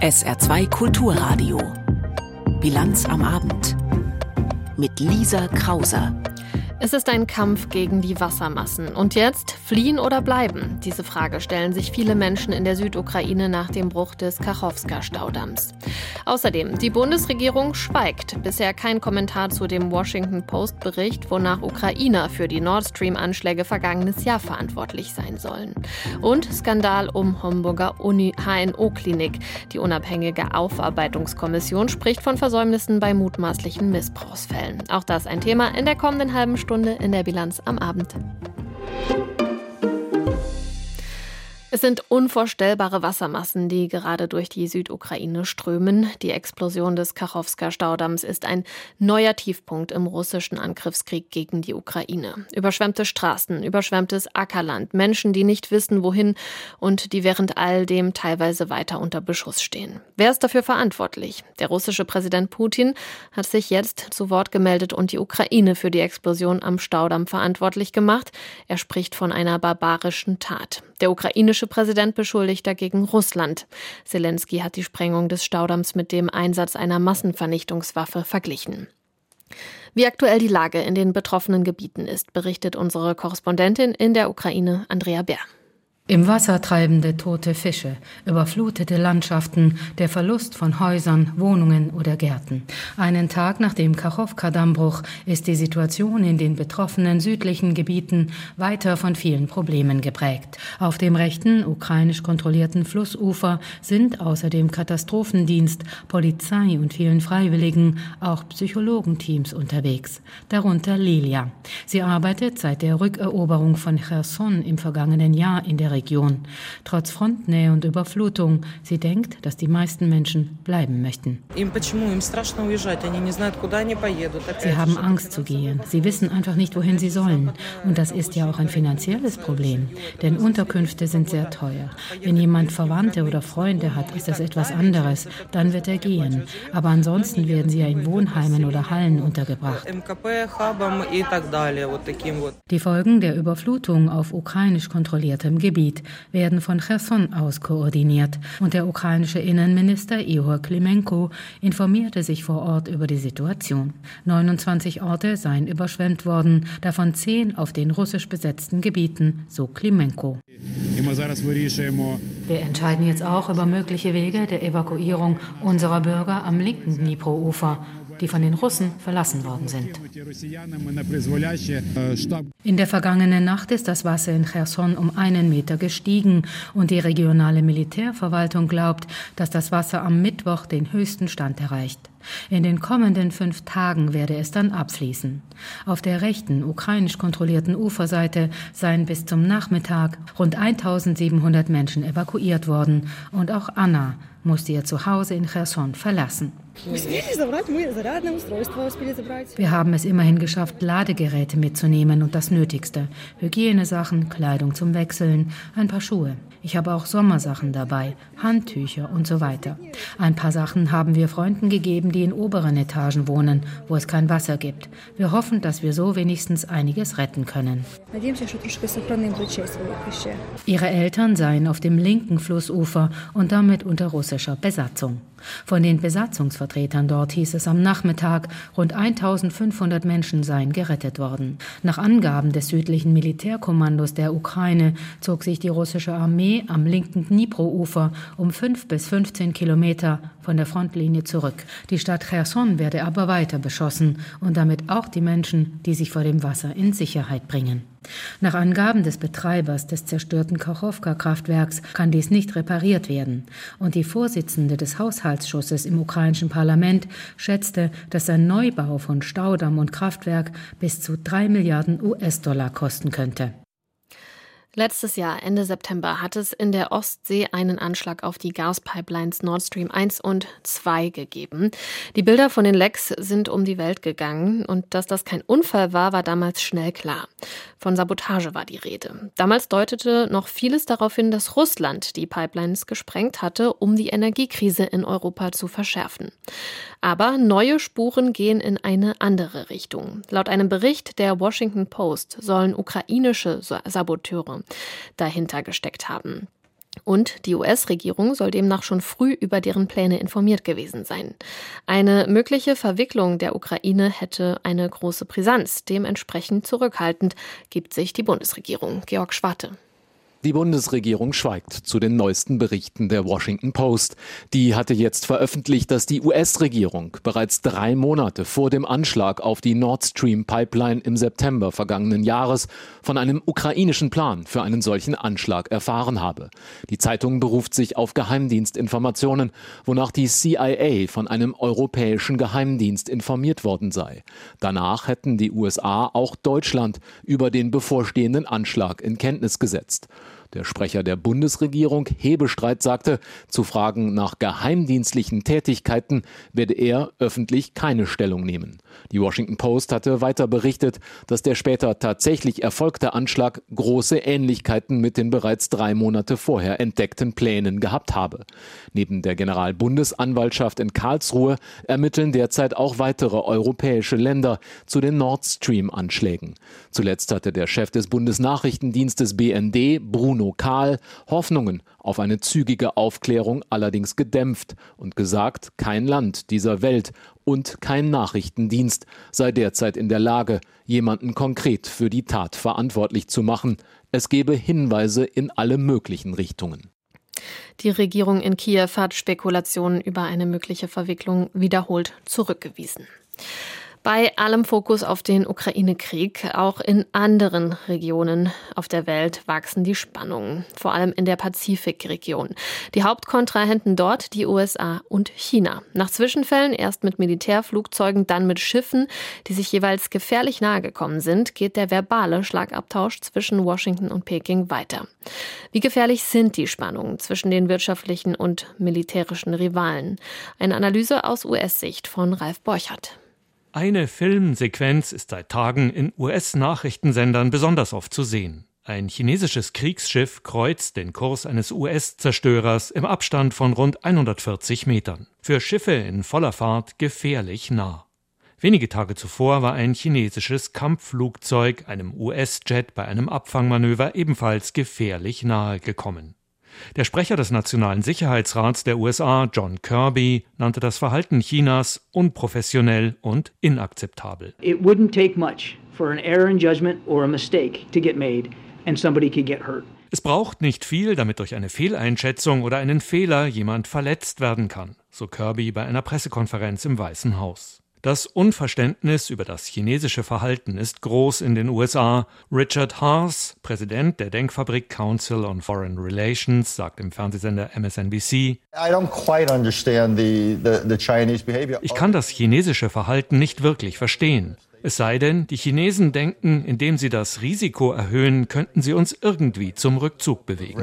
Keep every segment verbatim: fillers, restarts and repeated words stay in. S R zwei Kulturradio. Bilanz am Abend. Mit Lisa Krauser. Es ist ein Kampf gegen die Wassermassen. Und jetzt? Fliehen oder bleiben? Diese Frage stellen sich viele Menschen in der Südukraine nach dem Bruch des Kachowka-Staudamms. Außerdem, die Bundesregierung schweigt. Bisher kein Kommentar zu dem Washington Post-Bericht, wonach Ukrainer für die Nordstream-Anschläge vergangenes Jahr verantwortlich sein sollen. Und Skandal um Homburger Uni H N O-Klinik. Die unabhängige Aufarbeitungskommission spricht von Versäumnissen bei mutmaßlichen Missbrauchsfällen. Auch das ein Thema in der kommenden halben Stunde. Stunde in der Bilanz am Abend. Es sind unvorstellbare Wassermassen, die gerade durch die Südukraine strömen. Die Explosion des Kachowka-Staudamms ist ein neuer Tiefpunkt im russischen Angriffskrieg gegen die Ukraine. Überschwemmte Straßen, überschwemmtes Ackerland, Menschen, die nicht wissen, wohin und die während all dem teilweise weiter unter Beschuss stehen. Wer ist dafür verantwortlich? Der russische Präsident Putin hat sich jetzt zu Wort gemeldet und die Ukraine für die Explosion am Staudamm verantwortlich gemacht. Er spricht von einer barbarischen Tat. Der ukrainische Der russische Präsident beschuldigt dagegen Russland. Selenskyj hat die Sprengung des Staudamms mit dem Einsatz einer Massenvernichtungswaffe verglichen. Wie aktuell die Lage in den betroffenen Gebieten ist, berichtet unsere Korrespondentin in der Ukraine, Andrea Bär. Im Wasser treibende tote Fische, überflutete Landschaften, der Verlust von Häusern, Wohnungen oder Gärten. Einen Tag nach dem Kachowka-Dammbruch ist die Situation in den betroffenen südlichen Gebieten weiter von vielen Problemen geprägt. Auf dem rechten, ukrainisch kontrollierten Flussufer sind außer dem Katastrophendienst, Polizei und vielen Freiwilligen auch Psychologenteams unterwegs, darunter Lilia. Sie arbeitet seit der Rückeroberung von Cherson im vergangenen Jahr in der Region. Region. Trotz Frontnähe und Überflutung, sie denkt, dass die meisten Menschen bleiben möchten. Sie haben Angst zu gehen. Sie wissen einfach nicht, wohin sie sollen. Und das ist ja auch ein finanzielles Problem, denn Unterkünfte sind sehr teuer. Wenn jemand Verwandte oder Freunde hat, ist das etwas anderes. Dann wird er gehen. Aber ansonsten werden sie ja in Wohnheimen oder Hallen untergebracht. Die Folgen der Überflutung auf ukrainisch kontrolliertem Gebiet werden von Cherson aus koordiniert und der ukrainische Innenminister Ihor Klimenko informierte sich vor Ort über die Situation. neunundzwanzig Orte seien überschwemmt worden, davon zehn auf den russisch besetzten Gebieten, so Klimenko. Wir entscheiden jetzt auch über mögliche Wege der Evakuierung unserer Bürger am linken Dnipro-Ufer, die von den Russen verlassen worden sind. In der vergangenen Nacht ist das Wasser in Cherson um einen Meter gestiegen und die regionale Militärverwaltung glaubt, dass das Wasser am Mittwoch den höchsten Stand erreicht. In den kommenden fünf Tagen werde es dann abfließen. Auf der rechten, ukrainisch kontrollierten Uferseite seien bis zum Nachmittag rund eintausendsiebenhundert Menschen evakuiert worden und auch Anna musste ihr Zuhause in Cherson verlassen. Wir haben es immerhin geschafft, Ladegeräte mitzunehmen und das Nötigste. Hygienesachen, Kleidung zum Wechseln, ein paar Schuhe. Ich habe auch Sommersachen dabei, Handtücher und so weiter. Ein paar Sachen haben wir Freunden gegeben, die in oberen Etagen wohnen, wo es kein Wasser gibt. Wir hoffen, dass wir so wenigstens einiges retten können. Ihre Eltern seien auf dem linken Flussufer und damit unter russischer Besatzung. Von den Besatzungsvertretern dort hieß es am Nachmittag, rund eintausendfünfhundert Menschen seien gerettet worden. Nach Angaben des südlichen Militärkommandos der Ukraine zog sich die russische Armee am linken Dnipro-Ufer um fünf bis fünfzehn Kilometer von der Frontlinie zurück. Die Stadt Cherson werde aber weiter beschossen und damit auch die Menschen, die sich vor dem Wasser in Sicherheit bringen. Nach Angaben des Betreibers des zerstörten Kachowka-Kraftwerks kann dies nicht repariert werden. Und die Vorsitzende des Haushaltsschusses im ukrainischen Parlament schätzte, dass ein Neubau von Staudamm und Kraftwerk bis zu drei Milliarden U S-Dollar kosten könnte. Letztes Jahr, Ende September, hat es in der Ostsee einen Anschlag auf die Gaspipelines Nord Stream eins und zwei gegeben. Die Bilder von den Lecks sind um die Welt gegangen und dass das kein Unfall war, war damals schnell klar. Von Sabotage war die Rede. Damals deutete noch vieles darauf hin, dass Russland die Pipelines gesprengt hatte, um die Energiekrise in Europa zu verschärfen. Aber neue Spuren gehen in eine andere Richtung. Laut einem Bericht der Washington Post sollen ukrainische Saboteure dahinter gesteckt haben. Und die U S-Regierung soll demnach schon früh über deren Pläne informiert gewesen sein. Eine mögliche Verwicklung der Ukraine hätte eine große Brisanz. Dementsprechend zurückhaltend gibt sich die Bundesregierung. Georg Schwarte. Die Bundesregierung schweigt zu den neuesten Berichten der Washington Post. Die hatte jetzt veröffentlicht, dass die U S-Regierung bereits drei Monate vor dem Anschlag auf die Nordstream-Pipeline im September vergangenen Jahres von einem ukrainischen Plan für einen solchen Anschlag erfahren habe. Die Zeitung beruft sich auf Geheimdienstinformationen, wonach die C I A von einem europäischen Geheimdienst informiert worden sei. Danach hätten die U S A auch Deutschland über den bevorstehenden Anschlag in Kenntnis gesetzt. Der Sprecher der Bundesregierung, Hebestreit, sagte, zu Fragen nach geheimdienstlichen Tätigkeiten werde er öffentlich keine Stellung nehmen. Die Washington Post hatte weiter berichtet, dass der später tatsächlich erfolgte Anschlag große Ähnlichkeiten mit den bereits drei Monate vorher entdeckten Plänen gehabt habe. Neben der Generalbundesanwaltschaft in Karlsruhe ermitteln derzeit auch weitere europäische Länder zu den Nord Stream-Anschlägen. Zuletzt hatte der Chef des Bundesnachrichtendienstes B N D, Bruno, Lokal Hoffnungen auf eine zügige Aufklärung allerdings gedämpft und gesagt, kein Land dieser Welt und kein Nachrichtendienst sei derzeit in der Lage, jemanden konkret für die Tat verantwortlich zu machen. Es gebe Hinweise in alle möglichen Richtungen. Die Regierung in Kiew hat Spekulationen über eine mögliche Verwicklung wiederholt zurückgewiesen. Bei allem Fokus auf den Ukraine-Krieg, auch in anderen Regionen auf der Welt wachsen die Spannungen, vor allem in der Pazifikregion. Die Hauptkontrahenten dort die U S A und China. Nach Zwischenfällen erst mit Militärflugzeugen, dann mit Schiffen, die sich jeweils gefährlich nahe gekommen sind, geht der verbale Schlagabtausch zwischen Washington und Peking weiter. Wie gefährlich sind die Spannungen zwischen den wirtschaftlichen und militärischen Rivalen? Eine Analyse aus U S-Sicht von Ralf Borchert. Eine Filmsequenz ist seit Tagen in U S-Nachrichtensendern besonders oft zu sehen. Ein chinesisches Kriegsschiff kreuzt den Kurs eines U S-Zerstörers im Abstand von rund hundertvierzig Metern. Für Schiffe in voller Fahrt gefährlich nah. Wenige Tage zuvor war ein chinesisches Kampfflugzeug einem U S-Jet bei einem Abfangmanöver ebenfalls gefährlich nahe gekommen. Der Sprecher des Nationalen Sicherheitsrats der U S A, John Kirby, nannte das Verhalten Chinas unprofessionell und inakzeptabel. It wouldn't take much for an error in judgment or a mistake to get made and somebody could get hurt. Es braucht nicht viel, damit durch eine Fehleinschätzung oder einen Fehler jemand verletzt werden kann, so Kirby bei einer Pressekonferenz im Weißen Haus. Das Unverständnis über das chinesische Verhalten ist groß in den U S A. Richard Haas, Präsident der Denkfabrik Council on Foreign Relations, sagt im Fernsehsender M S N B C: I don't quite understand the, the, the Chinese behavior. Ich kann das chinesische Verhalten nicht wirklich verstehen. Es sei denn, die Chinesen denken, indem sie das Risiko erhöhen, könnten sie uns irgendwie zum Rückzug bewegen.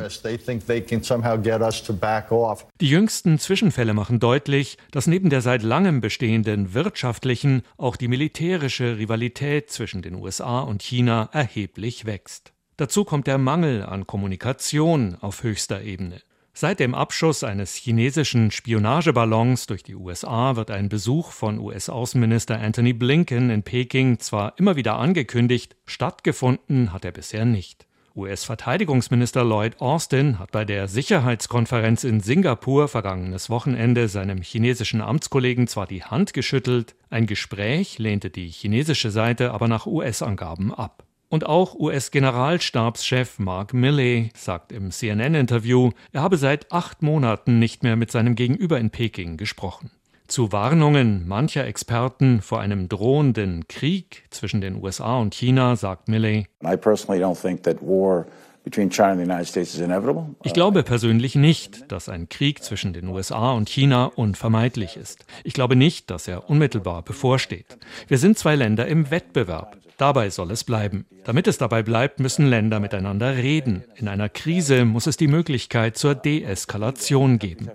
Die jüngsten Zwischenfälle machen deutlich, dass neben der seit langem bestehenden wirtschaftlichen auch die militärische Rivalität zwischen den U S A und China erheblich wächst. Dazu kommt der Mangel an Kommunikation auf höchster Ebene. Seit dem Abschuss eines chinesischen Spionageballons durch die U S A wird ein Besuch von U S-Außenminister Anthony Blinken in Peking zwar immer wieder angekündigt, stattgefunden hat er bisher nicht. U S-Verteidigungsminister Lloyd Austin hat bei der Sicherheitskonferenz in Singapur vergangenes Wochenende seinem chinesischen Amtskollegen zwar die Hand geschüttelt, ein Gespräch lehnte die chinesische Seite aber nach U S-Angaben ab. Und auch U S-Generalstabschef Mark Milley sagt im C N N-Interview, er habe seit acht Monaten nicht mehr mit seinem Gegenüber in Peking gesprochen. Zu Warnungen mancher Experten vor einem drohenden Krieg zwischen den U S A und China sagt Milley: I personally don't think that war between China and the United States is inevitable. Ich glaube persönlich nicht, dass ein Krieg zwischen den U S A und China unvermeidlich ist. Ich glaube nicht, dass er unmittelbar bevorsteht. Wir sind zwei Länder im Wettbewerb. Dabei soll es bleiben. Damit es dabei bleibt, müssen Länder miteinander reden. In einer Krise muss es die Möglichkeit zur Deeskalation geben.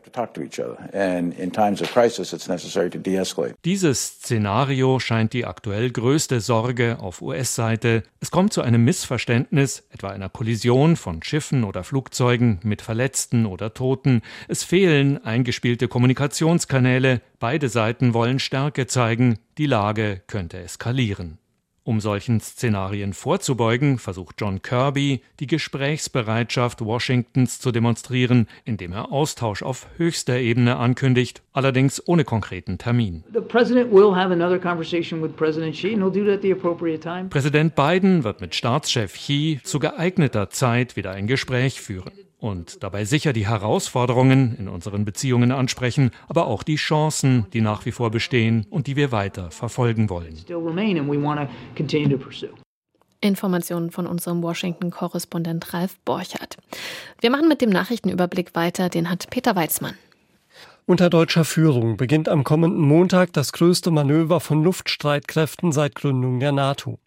Dieses Szenario scheint die aktuell größte Sorge auf U S-Seite. Es kommt zu einem Missverständnis, etwa einer Kollision von Schiffen oder Flugzeugen mit Verletzten oder Toten. Es fehlen eingespielte Kommunikationskanäle. Beide Seiten wollen Stärke zeigen. Die Lage könnte eskalieren. Um solchen Szenarien vorzubeugen, versucht John Kirby, die Gesprächsbereitschaft Washingtons zu demonstrieren, indem er Austausch auf höchster Ebene ankündigt, allerdings ohne konkreten Termin. Präsident Biden wird mit Staatschef Xi zu geeigneter Zeit wieder ein Gespräch führen und dabei sicher die Herausforderungen in unseren Beziehungen ansprechen, aber auch die Chancen, die nach wie vor bestehen und die wir weiter verfolgen wollen. Informationen von unserem Washington-Korrespondent Ralf Borchert. Wir machen mit dem Nachrichtenüberblick weiter, den hat Peter Weizmann. Unter deutscher Führung beginnt am kommenden Montag das größte Manöver von Luftstreitkräften seit Gründung der NATO.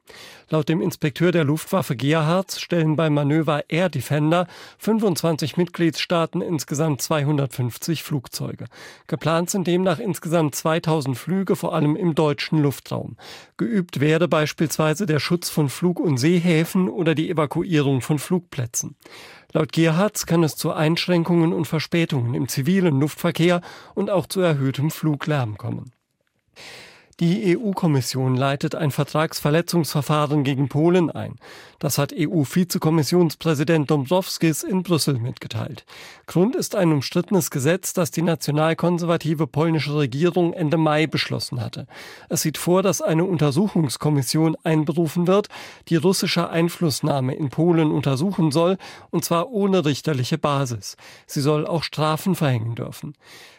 Laut dem Inspekteur der Luftwaffe Gerhards stellen beim Manöver Air Defender fünfundzwanzig Mitgliedstaaten insgesamt zweihundertfünfzig Flugzeuge. Geplant sind demnach insgesamt zweitausend Flüge, vor allem im deutschen Luftraum. Geübt werde beispielsweise der Schutz von Flug- und Seehäfen oder die Evakuierung von Flugplätzen. Laut Gerhards kann es zu Einschränkungen und Verspätungen im zivilen Luftverkehr und auch zu erhöhtem Fluglärm kommen. Die E U-Kommission leitet ein Vertragsverletzungsverfahren gegen Polen ein. Das hat E U-Vizekommissionspräsident Dombrovskis in Brüssel mitgeteilt. Grund ist ein umstrittenes Gesetz, das die nationalkonservative polnische Regierung Ende Mai beschlossen hatte. Es sieht vor, dass eine Untersuchungskommission einberufen wird, die russische Einflussnahme in Polen untersuchen soll, und zwar ohne richterliche Basis. Sie soll auch Strafen verhängen dürfen.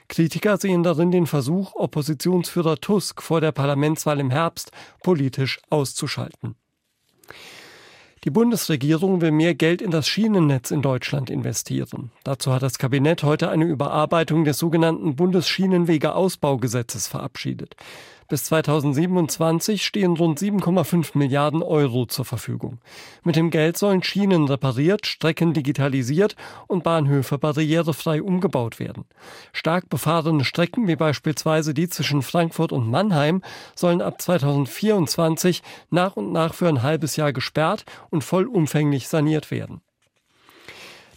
Kritiker sehen darin den Versuch, Oppositionsführer Tusk vor der Parlamentswahl im Herbst politisch auszuschalten. Die Bundesregierung will mehr Geld in das Schienennetz in Deutschland investieren. Dazu hat das Kabinett heute eine Überarbeitung des sogenannten Bundesschienenwegeausbaugesetzes verabschiedet. Bis zweitausendsiebenundzwanzig stehen rund sieben Komma fünf Milliarden Euro zur Verfügung. Mit dem Geld sollen Schienen repariert, Strecken digitalisiert und Bahnhöfe barrierefrei umgebaut werden. Stark befahrene Strecken wie beispielsweise die zwischen Frankfurt und Mannheim sollen ab zweitausendvierundzwanzig nach und nach für ein halbes Jahr gesperrt und vollumfänglich saniert werden.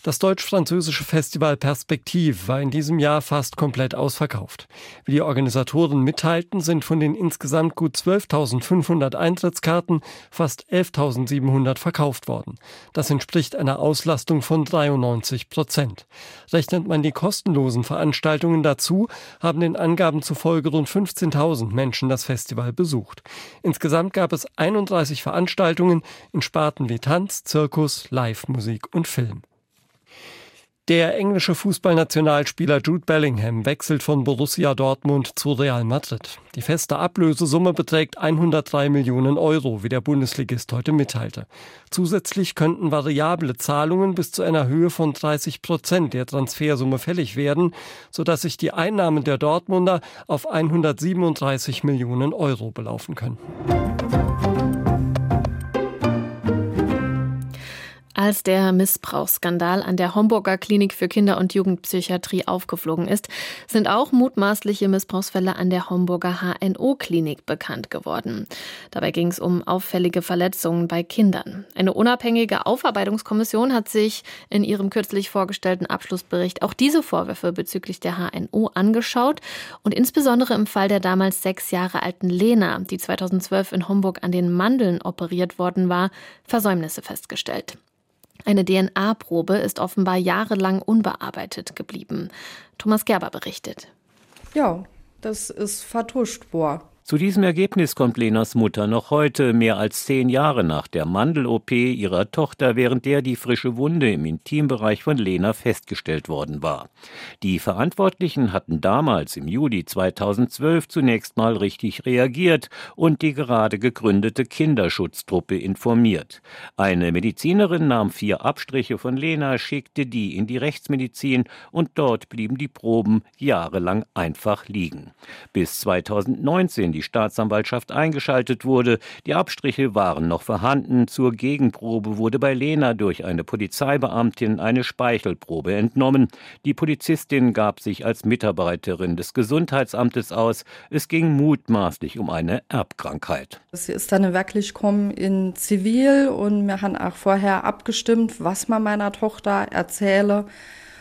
Das deutsch-französische Festival Perspektiv war in diesem Jahr fast komplett ausverkauft. Wie die Organisatoren mitteilten, sind von den insgesamt gut zwölftausendfünfhundert Eintrittskarten fast elftausendsiebenhundert verkauft worden. Das entspricht einer Auslastung von dreiundneunzig Prozent. Rechnet man die kostenlosen Veranstaltungen dazu, haben den Angaben zufolge rund fünfzehntausend Menschen das Festival besucht. Insgesamt gab es einunddreißig Veranstaltungen in Sparten wie Tanz, Zirkus, Live-Musik und Film. Der englische Fußballnationalspieler Jude Bellingham wechselt von Borussia Dortmund zu Real Madrid. Die feste Ablösesumme beträgt hundertdrei Millionen Euro, wie der Bundesligist heute mitteilte. Zusätzlich könnten variable Zahlungen bis zu einer Höhe von dreißig Prozent der Transfersumme fällig werden, sodass sich die Einnahmen der Dortmunder auf hundertsiebenunddreißig Millionen Euro belaufen könnten. Als der Missbrauchsskandal an der Homburger Klinik für Kinder- und Jugendpsychiatrie aufgeflogen ist, sind auch mutmaßliche Missbrauchsfälle an der Homburger H N O-Klinik bekannt geworden. Dabei ging es um auffällige Verletzungen bei Kindern. Eine unabhängige Aufarbeitungskommission hat sich in ihrem kürzlich vorgestellten Abschlussbericht auch diese Vorwürfe bezüglich der H N O angeschaut und insbesondere im Fall der damals sechs Jahre alten Lena, die zweitausendzwölf in Homburg an den Mandeln operiert worden war, Versäumnisse festgestellt. Eine D N A-Probe ist offenbar jahrelang unbearbeitet geblieben. Thomas Gerber berichtet. Ja, das ist vertuscht worden. Zu diesem Ergebnis kommt Lenas Mutter noch heute, mehr als zehn Jahre nach der Mandel-O P ihrer Tochter, während der die frische Wunde im Intimbereich von Lena festgestellt worden war. Die Verantwortlichen hatten damals im Juli zweitausendzwölf zunächst mal richtig reagiert und die gerade gegründete Kinderschutztruppe informiert. Eine Medizinerin nahm vier Abstriche von Lena, schickte die in die Rechtsmedizin und dort blieben die Proben jahrelang einfach liegen. Bis zweitausendneunzehn die Staatsanwaltschaft eingeschaltet wurde. Die Abstriche waren noch vorhanden. Zur Gegenprobe wurde bei Lena durch eine Polizeibeamtin eine Speichelprobe entnommen. Die Polizistin gab sich als Mitarbeiterin des Gesundheitsamtes aus. Es ging mutmaßlich um eine Erbkrankheit. Sie ist dann wirklich gekommen in Zivil und wir haben auch vorher abgestimmt, was man meiner Tochter erzähle.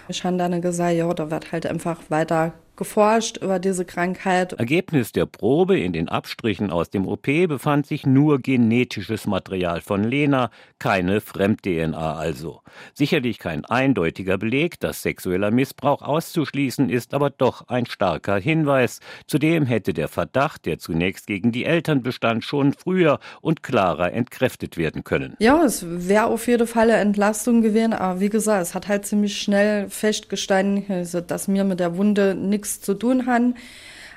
Ich habe dann gesagt, ja, da wird halt einfach weiter geforscht über diese Krankheit. Ergebnis der Probe: In den Abstrichen aus dem O P befand sich nur genetisches Material von Lena, keine Fremd-D N A also. Sicherlich kein eindeutiger Beleg, dass sexueller Missbrauch auszuschließen ist, aber doch ein starker Hinweis. Zudem hätte der Verdacht, der zunächst gegen die Eltern bestand, schon früher und klarer entkräftet werden können. Ja, es wäre auf jeden Fall eine Entlastung gewesen, aber wie gesagt, es hat halt ziemlich schnell festgestanden, dass wir mit der Wunde nichts zu tun haben.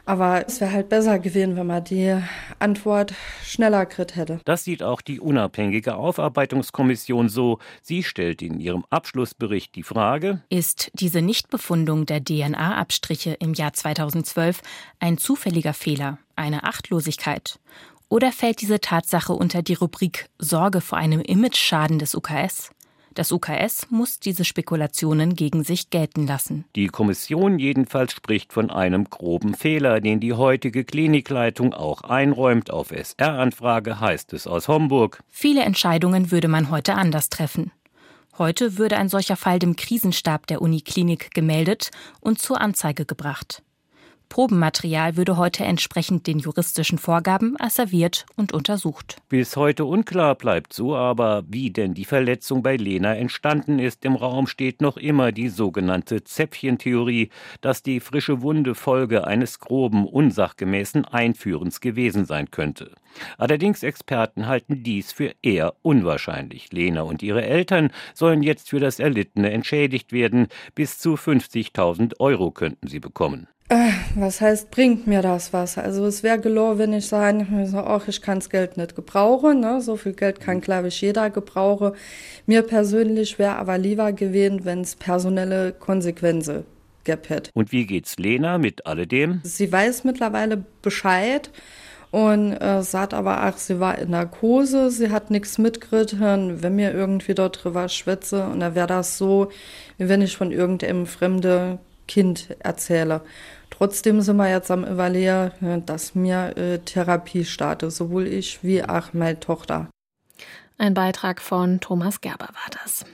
Aber es wäre halt besser gewesen, wenn man die Antwort schneller gekriegt hätte. Das sieht auch die unabhängige Aufarbeitungskommission so. Sie stellt in ihrem Abschlussbericht die Frage: Ist diese Nichtbefundung der D N A-Abstriche im Jahr zweitausendzwölf ein zufälliger Fehler, eine Achtlosigkeit? Oder fällt diese Tatsache unter die Rubrik Sorge vor einem Imageschaden des U K S? Das U K S muss diese Spekulationen gegen sich gelten lassen. Die Kommission jedenfalls spricht von einem groben Fehler, den die heutige Klinikleitung auch einräumt. Auf S R-Anfrage heißt es aus Homburg: Viele Entscheidungen würde man heute anders treffen. Heute würde ein solcher Fall dem Krisenstab der Uniklinik gemeldet und zur Anzeige gebracht. Probenmaterial würde heute entsprechend den juristischen Vorgaben asserviert und untersucht. Bis heute unklar bleibt so aber, wie denn die Verletzung bei Lena entstanden ist. Im Raum steht noch immer die sogenannte Zäpfchentheorie, dass die frische Wunde Folge eines groben, unsachgemäßen Einführens gewesen sein könnte. Allerdings Experten halten dies für eher unwahrscheinlich. Lena und ihre Eltern sollen jetzt für das Erlittene entschädigt werden. Bis zu fünfzigtausend Euro könnten sie bekommen. Was heißt, bringt mir das was? Also es wäre gelogen, wenn ich sage, ach, ich kann das Geld nicht gebrauchen. Ne? So viel Geld kann, glaube ich, jeder gebrauchen. Mir persönlich wäre aber lieber gewesen, wenn es personelle Konsequenzen gäbe. Und wie geht's Lena mit alledem? Sie weiß mittlerweile Bescheid und äh, sagt aber, ach, sie war in Narkose, sie hat nichts mitgeritten. Wenn mir irgendwie dort drüber schwätze, und dann wäre das so, wie wenn ich von irgendeinem fremden Kind erzähle. Trotzdem sind wir jetzt am Überlegen, dass mir äh, Therapie starte, sowohl ich wie auch meine Tochter. Ein Beitrag von Thomas Gerber war das.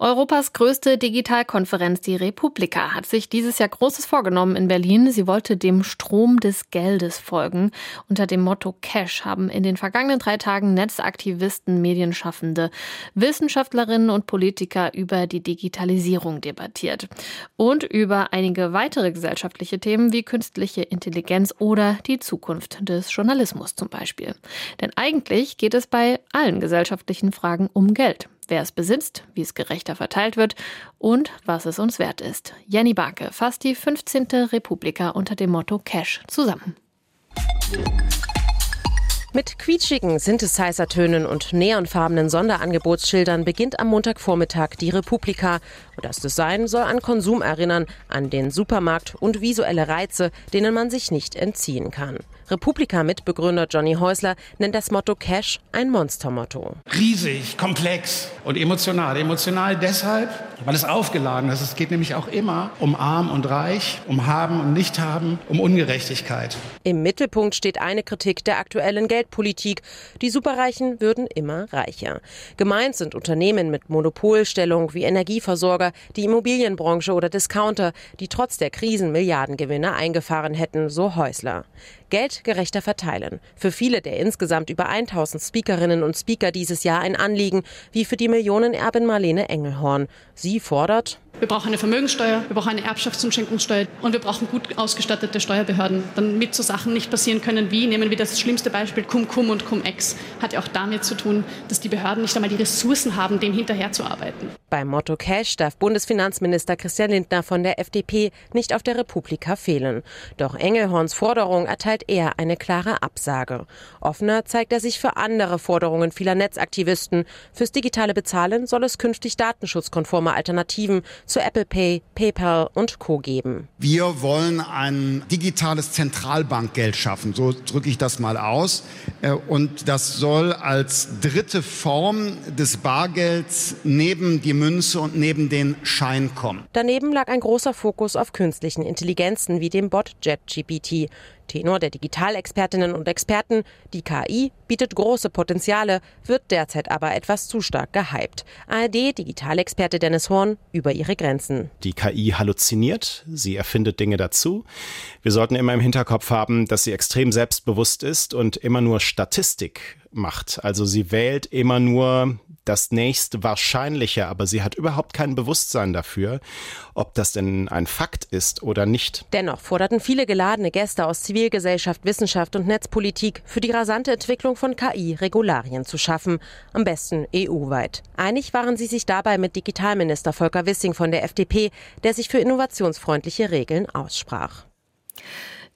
Europas größte Digitalkonferenz, die Republika, hat sich dieses Jahr Großes vorgenommen in Berlin. Sie wollte dem Strom des Geldes folgen. Unter dem Motto Cash haben in den vergangenen drei Tagen Netzaktivisten, Medienschaffende, Wissenschaftlerinnen und Politiker über die Digitalisierung debattiert. Und über einige weitere gesellschaftliche Themen wie künstliche Intelligenz oder die Zukunft des Journalismus zum Beispiel. Denn eigentlich geht es bei allen Gesellschaften Fragen um Geld, wer es besitzt, wie es gerechter verteilt wird und was es uns wert ist. Jenny Barke fasst die fünfzehnte Republika unter dem Motto Cash zusammen. Mit quietschigen Synthesizer-Tönen und neonfarbenen Sonderangebotsschildern beginnt am Montagvormittag die Republika. Und das Design soll an Konsum erinnern, an den Supermarkt und visuelle Reize, denen man sich nicht entziehen kann. Republika-Mitbegründer Johnny Häusler nennt das Motto Cash ein Monstermotto. Riesig, komplex und emotional. Emotional deshalb, weil es aufgeladen ist. Es geht nämlich auch immer um Arm und Reich, um Haben und Nichthaben, um Ungerechtigkeit. Im Mittelpunkt steht eine Kritik der aktuellen Geldpolitik. Die Superreichen würden immer reicher. Gemeint sind Unternehmen mit Monopolstellung wie Energieversorger, die Immobilienbranche oder Discounter, die trotz der Krisen Milliardengewinne eingefahren hätten, so Häusler. Geld gerechter verteilen. Für viele der insgesamt über tausend Speakerinnen und Speaker dieses Jahr ein Anliegen, wie für die Millionenerbin Marlene Engelhorn. Sie fordert: Wir brauchen eine Vermögenssteuer, wir brauchen eine Erbschafts- und Schenkungssteuer und wir brauchen gut ausgestattete Steuerbehörden, damit so Sachen nicht passieren können wie, nehmen wir das schlimmste Beispiel, Cum-Cum und Cum-Ex. Hat ja auch damit zu tun, dass die Behörden nicht einmal die Ressourcen haben, dem hinterherzuarbeiten. Beim Motto Cash darf Bundesfinanzminister Christian Lindner von der F D P nicht auf der Republika fehlen. Doch Engelhorns Forderung erteilt eher eine klare Absage. Offener zeigt er sich für andere Forderungen vieler Netzaktivisten. Fürs digitale Bezahlen soll es künftig datenschutzkonforme Alternativen zu Apple Pay, PayPal und Co. geben. Wir wollen ein digitales Zentralbankgeld schaffen, so drücke ich das mal aus. Und das soll als dritte Form des Bargelds neben die Münze und neben den Schein kommen. Daneben lag ein großer Fokus auf künstlichen Intelligenzen wie dem Bot ChatGPT. Tenor der Digitalexpertinnen und Experten, die K I bietet große Potenziale, wird derzeit aber etwas zu stark gehypt. A R D-Digitalexperte Dennis Horn über ihre Grenzen. Die K I halluziniert, sie erfindet Dinge dazu. Wir sollten immer im Hinterkopf haben, dass sie extrem selbstbewusst ist und immer nur Statistik macht. Also sie wählt immer nur das nächste Wahrscheinliche, aber sie hat überhaupt kein Bewusstsein dafür, ob das denn ein Fakt ist oder nicht. Dennoch forderten viele geladene Gäste aus Zivilgesellschaft, Wissenschaft und Netzpolitik für die rasante Entwicklung von K I Regularien zu schaffen, am besten E U-weit. Einig waren sie sich dabei mit Digitalminister Volker Wissing von der F D P, der sich für innovationsfreundliche Regeln aussprach.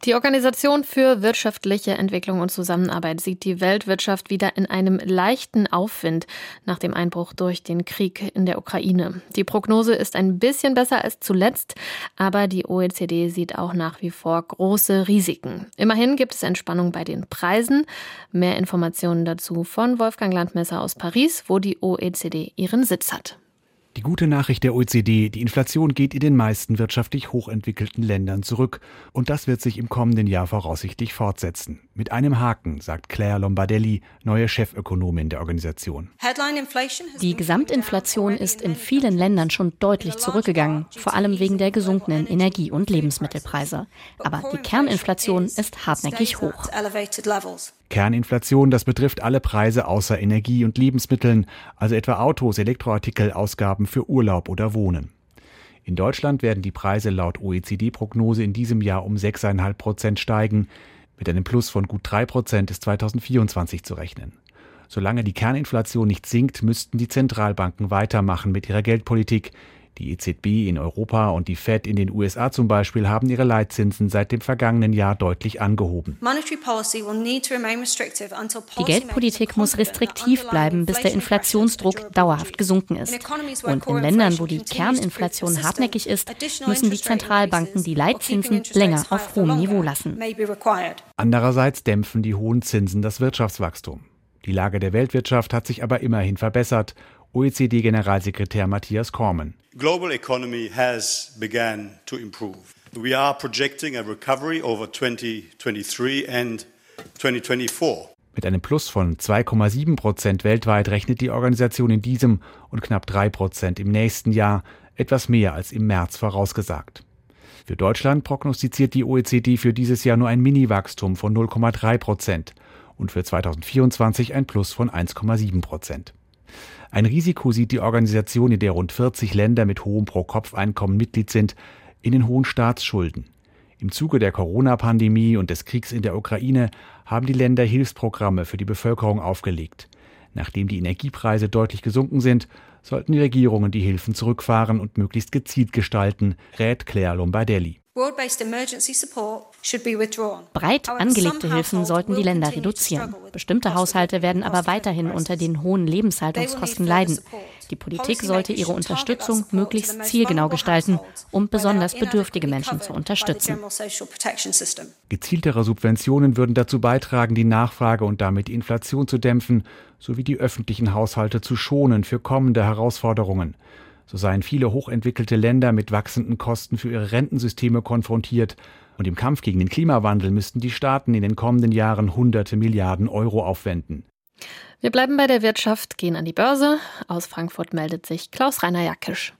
Die Organisation für wirtschaftliche Entwicklung und Zusammenarbeit sieht die Weltwirtschaft wieder in einem leichten Aufwind nach dem Einbruch durch den Krieg in der Ukraine. Die Prognose ist ein bisschen besser als zuletzt, aber die O E C D sieht auch nach wie vor große Risiken. Immerhin gibt es Entspannung bei den Preisen. Mehr Informationen dazu von Wolfgang Landmesser aus Paris, wo die O E C D ihren Sitz hat. Die gute Nachricht der O E C D, die Inflation geht in den meisten wirtschaftlich hochentwickelten Ländern zurück. Und das wird sich im kommenden Jahr voraussichtlich fortsetzen. Mit einem Haken, sagt Claire Lombardelli, neue Chefökonomin der Organisation. Die Gesamtinflation ist in vielen Ländern schon deutlich zurückgegangen, vor allem wegen der gesunkenen Energie- und Lebensmittelpreise. Aber die Kerninflation ist hartnäckig hoch. Kerninflation, das betrifft alle Preise außer Energie und Lebensmitteln, also etwa Autos, Elektroartikel, Ausgaben für Urlaub oder Wohnen. In Deutschland werden die Preise laut O E C D-Prognose in diesem Jahr um sechs Komma fünf Prozent steigen. Mit einem Plus von gut drei Prozent ist zweitausendvierundzwanzig zu rechnen. Solange die Kerninflation nicht sinkt, müssten die Zentralbanken weitermachen mit ihrer Geldpolitik. Die E Z B in Europa und die Fed in den U S A zum Beispiel haben ihre Leitzinsen seit dem vergangenen Jahr deutlich angehoben. Die Geldpolitik muss restriktiv bleiben, bis der Inflationsdruck dauerhaft gesunken ist. Und in Ländern, wo die Kerninflation hartnäckig ist, müssen die Zentralbanken die Leitzinsen länger auf hohem Niveau lassen. Andererseits dämpfen die hohen Zinsen das Wirtschaftswachstum. Die Lage der Weltwirtschaft hat sich aber immerhin verbessert. O E C D-Generalsekretär Matthias Cormann. Global economy has begun to improve. We are projecting a recovery over twenty twenty-three and twenty twenty-four. Mit einem Plus von zwei Komma sieben Prozent weltweit rechnet die Organisation in diesem und knapp drei Prozent im nächsten Jahr, etwas mehr als im März vorausgesagt. Für Deutschland prognostiziert die O E C D für dieses Jahr nur ein Mini-Wachstum von null Komma drei Prozent und für zweitausendvierundzwanzig ein Plus von eins Komma sieben Prozent. Ein Risiko sieht die Organisation, in der rund vierzig Länder mit hohem Pro-Kopf-Einkommen Mitglied sind, in den hohen Staatsschulden. Im Zuge der Corona-Pandemie und des Kriegs in der Ukraine haben die Länder Hilfsprogramme für die Bevölkerung aufgelegt. Nachdem die Energiepreise deutlich gesunken sind, sollten die Regierungen die Hilfen zurückfahren und möglichst gezielt gestalten, rät Claire Lombardelli. Breit angelegte Hilfen sollten die Länder reduzieren. Bestimmte Haushalte werden aber weiterhin unter den hohen Lebenshaltungskosten leiden. Die Politik sollte ihre Unterstützung möglichst zielgenau gestalten, um besonders bedürftige Menschen zu unterstützen. Gezieltere Subventionen würden dazu beitragen, die Nachfrage und damit die Inflation zu dämpfen, sowie die öffentlichen Haushalte zu schonen für kommende Herausforderungen. So seien viele hochentwickelte Länder mit wachsenden Kosten für ihre Rentensysteme konfrontiert. Und im Kampf gegen den Klimawandel müssten die Staaten in den kommenden Jahren hunderte Milliarden Euro aufwenden. Wir bleiben bei der Wirtschaft, gehen an die Börse. Aus Frankfurt meldet sich Klaus-Rainer Jakisch.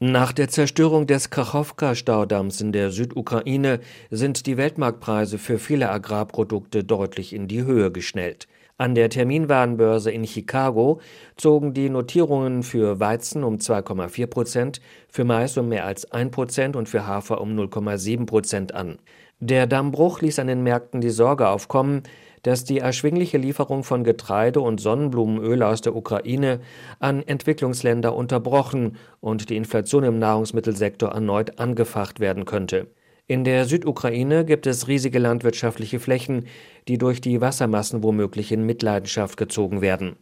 Nach der Zerstörung des Kachowka-Staudamms in der Südukraine sind die Weltmarktpreise für viele Agrarprodukte deutlich in die Höhe geschnellt. An der Terminwarenbörse in Chicago zogen die Notierungen für Weizen um zwei Komma vier Prozent, für Mais um mehr als ein Prozent und für Hafer um null Komma sieben Prozent an. Der Dammbruch ließ an den Märkten die Sorge aufkommen, dass die erschwingliche Lieferung von Getreide und Sonnenblumenöl aus der Ukraine an Entwicklungsländer unterbrochen und die Inflation im Nahrungsmittelsektor erneut angefacht werden könnte. In der Südukraine gibt es riesige landwirtschaftliche Flächen, die durch die Wassermassen womöglich in Mitleidenschaft gezogen werden.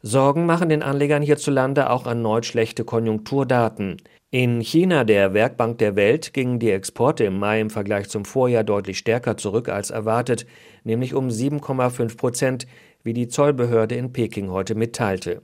Sorgen machen den Anlegern hierzulande auch erneut schlechte Konjunkturdaten. In China, der Werkbank der Welt, gingen die Exporte im Mai im Vergleich zum Vorjahr deutlich stärker zurück als erwartet, nämlich um sieben Komma fünf Prozent, wie die Zollbehörde in Peking heute mitteilte.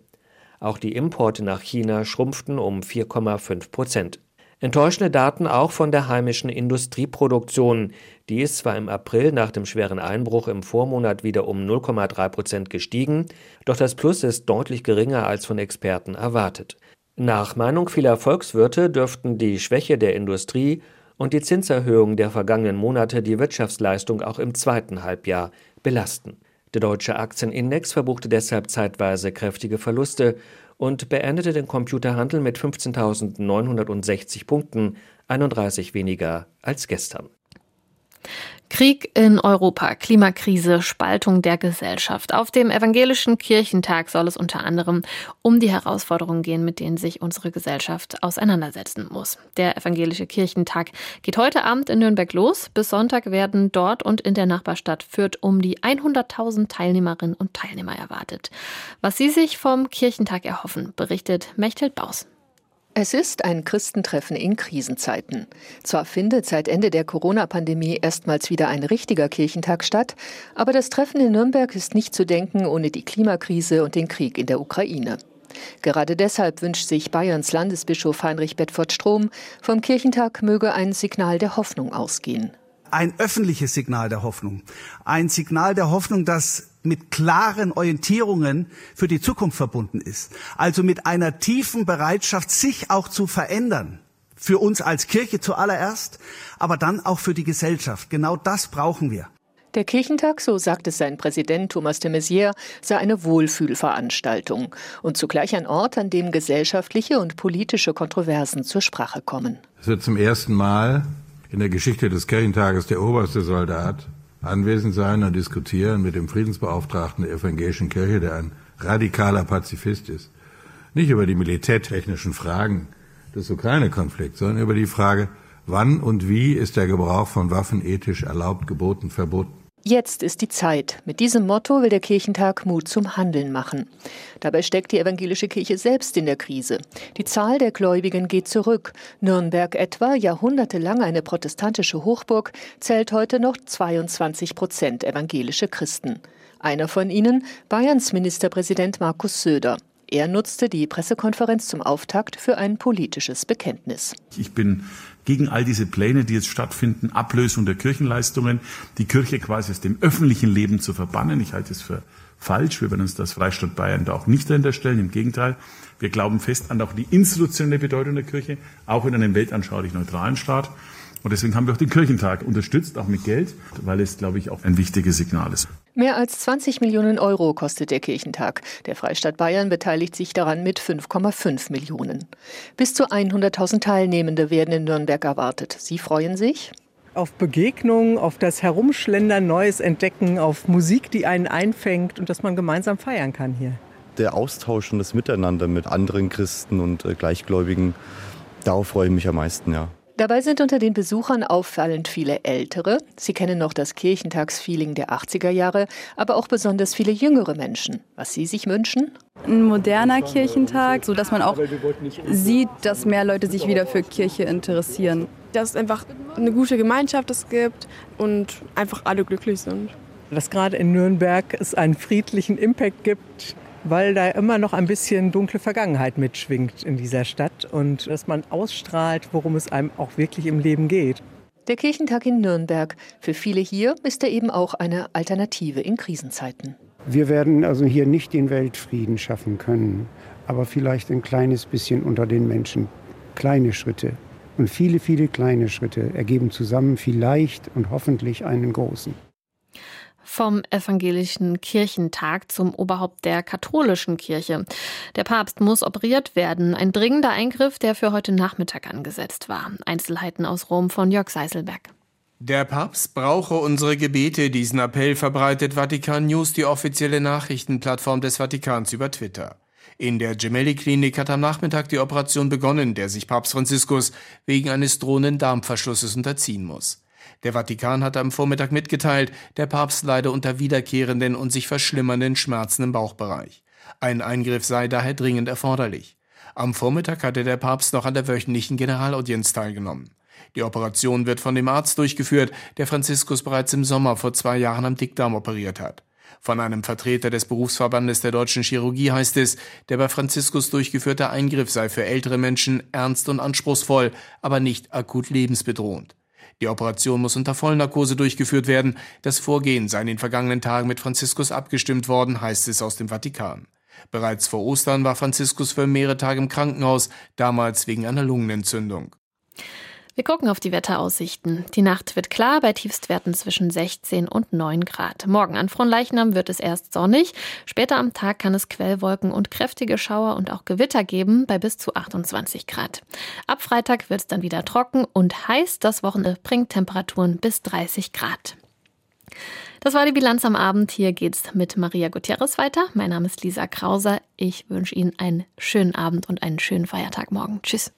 Auch die Importe nach China schrumpften um vier Komma fünf Prozent. Enttäuschende Daten auch von der heimischen Industrieproduktion. Die ist zwar im April nach dem schweren Einbruch im Vormonat wieder um null Komma drei Prozent gestiegen, doch das Plus ist deutlich geringer als von Experten erwartet. Nach Meinung vieler Volkswirte dürften die Schwäche der Industrie und die Zinserhöhung der vergangenen Monate die Wirtschaftsleistung auch im zweiten Halbjahr belasten. Der deutsche Aktienindex verbuchte deshalb zeitweise kräftige Verluste und beendete den Computerhandel mit fünfzehntausendneunhundertsechzig Punkten, einunddreißig weniger als gestern. Krieg in Europa, Klimakrise, Spaltung der Gesellschaft. Auf dem Evangelischen Kirchentag soll es unter anderem um die Herausforderungen gehen, mit denen sich unsere Gesellschaft auseinandersetzen muss. Der Evangelische Kirchentag geht heute Abend in Nürnberg los. Bis Sonntag werden dort und in der Nachbarstadt Fürth um die hunderttausend Teilnehmerinnen und Teilnehmer erwartet. Was sie sich vom Kirchentag erhoffen, berichtet Mechthild Baus. Es ist ein Christentreffen in Krisenzeiten. Zwar findet seit Ende der Corona-Pandemie erstmals wieder ein richtiger Kirchentag statt, aber das Treffen in Nürnberg ist nicht zu denken ohne die Klimakrise und den Krieg in der Ukraine. Gerade deshalb wünscht sich Bayerns Landesbischof Heinrich Bedford-Strom, vom Kirchentag möge ein Signal der Hoffnung ausgehen. Ein öffentliches Signal der Hoffnung. Ein Signal der Hoffnung, das mit klaren Orientierungen für die Zukunft verbunden ist. Also mit einer tiefen Bereitschaft, sich auch zu verändern. Für uns als Kirche zuallererst, aber dann auch für die Gesellschaft. Genau das brauchen wir. Der Kirchentag, so sagt es sein Präsident Thomas de Maizière, sei eine Wohlfühlveranstaltung und zugleich ein Ort, an dem gesellschaftliche und politische Kontroversen zur Sprache kommen. Es wird zum ersten Mal in der Geschichte des Kirchentages der oberste Soldat anwesend sein und diskutieren mit dem Friedensbeauftragten der Evangelischen Kirche, der ein radikaler Pazifist ist. Nicht über die militärtechnischen Fragen des Ukraine-Konflikts, sondern über die Frage, wann und wie ist der Gebrauch von Waffen ethisch erlaubt, geboten, verboten. Jetzt ist die Zeit. Mit diesem Motto will der Kirchentag Mut zum Handeln machen. Dabei steckt die evangelische Kirche selbst in der Krise. Die Zahl der Gläubigen geht zurück. Nürnberg etwa, jahrhundertelang eine protestantische Hochburg, zählt heute noch zweiundzwanzig Prozent evangelische Christen. Einer von ihnen, Bayerns Ministerpräsident Markus Söder. Er nutzte die Pressekonferenz zum Auftakt für ein politisches Bekenntnis. Ich bin gegen all diese Pläne, die jetzt stattfinden, Ablösung der Kirchenleistungen, die Kirche quasi aus dem öffentlichen Leben zu verbannen. Ich halte es für falsch. Wir werden uns das Freistaat Bayern da auch nicht dahinter stellen. Im Gegenteil, wir glauben fest an auch die institutionelle Bedeutung der Kirche, auch in einem weltanschaulich neutralen Staat. Und deswegen haben wir auch den Kirchentag unterstützt, auch mit Geld, weil es, glaube ich, auch ein wichtiges Signal ist. Mehr als zwanzig Millionen Euro kostet der Kirchentag. Der Freistaat Bayern beteiligt sich daran mit fünf Komma fünf Millionen. Bis zu hunderttausend Teilnehmende werden in Nürnberg erwartet. Sie freuen sich auf Begegnungen, auf das Herumschlendern, Neues entdecken, auf Musik, die einen einfängt und dass man gemeinsam feiern kann hier. Der Austausch und das Miteinander mit anderen Christen und Gleichgläubigen, darauf freue ich mich am meisten, ja. Dabei sind unter den Besuchern auffallend viele Ältere. Sie kennen noch das Kirchentagsfeeling der achtziger Jahre, aber auch besonders viele jüngere Menschen. Was sie sich wünschen? Ein moderner Kirchentag, sodass man auch sieht, dass mehr Leute sich wieder für Kirche interessieren. Dass es einfach eine gute Gemeinschaft es gibt und einfach alle glücklich sind. Dass gerade in Nürnberg es einen friedlichen Impact gibt, weil da immer noch ein bisschen dunkle Vergangenheit mitschwingt in dieser Stadt und dass man ausstrahlt, worum es einem auch wirklich im Leben geht. Der Kirchentag in Nürnberg. Für viele hier ist er eben auch eine Alternative in Krisenzeiten. Wir werden also hier nicht den Weltfrieden schaffen können, aber vielleicht ein kleines bisschen unter den Menschen. Kleine Schritte und viele, viele kleine Schritte ergeben zusammen vielleicht und hoffentlich einen großen. Vom Evangelischen Kirchentag zum Oberhaupt der katholischen Kirche. Der Papst muss operiert werden. Ein dringender Eingriff, der für heute Nachmittag angesetzt war. Einzelheiten aus Rom von Jörg Seiselberg. Der Papst brauche unsere Gebete. Diesen Appell verbreitet Vatikan News, die offizielle Nachrichtenplattform des Vatikans, über Twitter. In der Gemelli-Klinik hat am Nachmittag die Operation begonnen, der sich Papst Franziskus wegen eines drohenden Darmverschlusses unterziehen muss. Der Vatikan hatte am Vormittag mitgeteilt, der Papst leide unter wiederkehrenden und sich verschlimmernden Schmerzen im Bauchbereich. Ein Eingriff sei daher dringend erforderlich. Am Vormittag hatte der Papst noch an der wöchentlichen Generalaudienz teilgenommen. Die Operation wird von dem Arzt durchgeführt, der Franziskus bereits im Sommer vor zwei Jahren am Dickdarm operiert hat. Von einem Vertreter des Berufsverbandes der deutschen Chirurgie heißt es, der bei Franziskus durchgeführte Eingriff sei für ältere Menschen ernst und anspruchsvoll, aber nicht akut lebensbedrohend. Die Operation muss unter Vollnarkose durchgeführt werden. Das Vorgehen sei in den vergangenen Tagen mit Franziskus abgestimmt worden, heißt es aus dem Vatikan. Bereits vor Ostern war Franziskus für mehrere Tage im Krankenhaus, damals wegen einer Lungenentzündung. Wir gucken auf die Wetteraussichten. Die Nacht wird klar bei Tiefstwerten zwischen sechzehn und neun Grad. Morgen an Fronleichnam wird es erst sonnig. Später am Tag kann es Quellwolken und kräftige Schauer und auch Gewitter geben bei bis zu achtundzwanzig Grad. Ab Freitag wird es dann wieder trocken und heiß. Das Wochenende bringt Temperaturen bis dreißig Grad. Das war die Bilanz am Abend. Hier geht's mit Maria Gutierrez weiter. Mein Name ist Lisa Krauser. Ich wünsche Ihnen einen schönen Abend und einen schönen Feiertag morgen. Tschüss.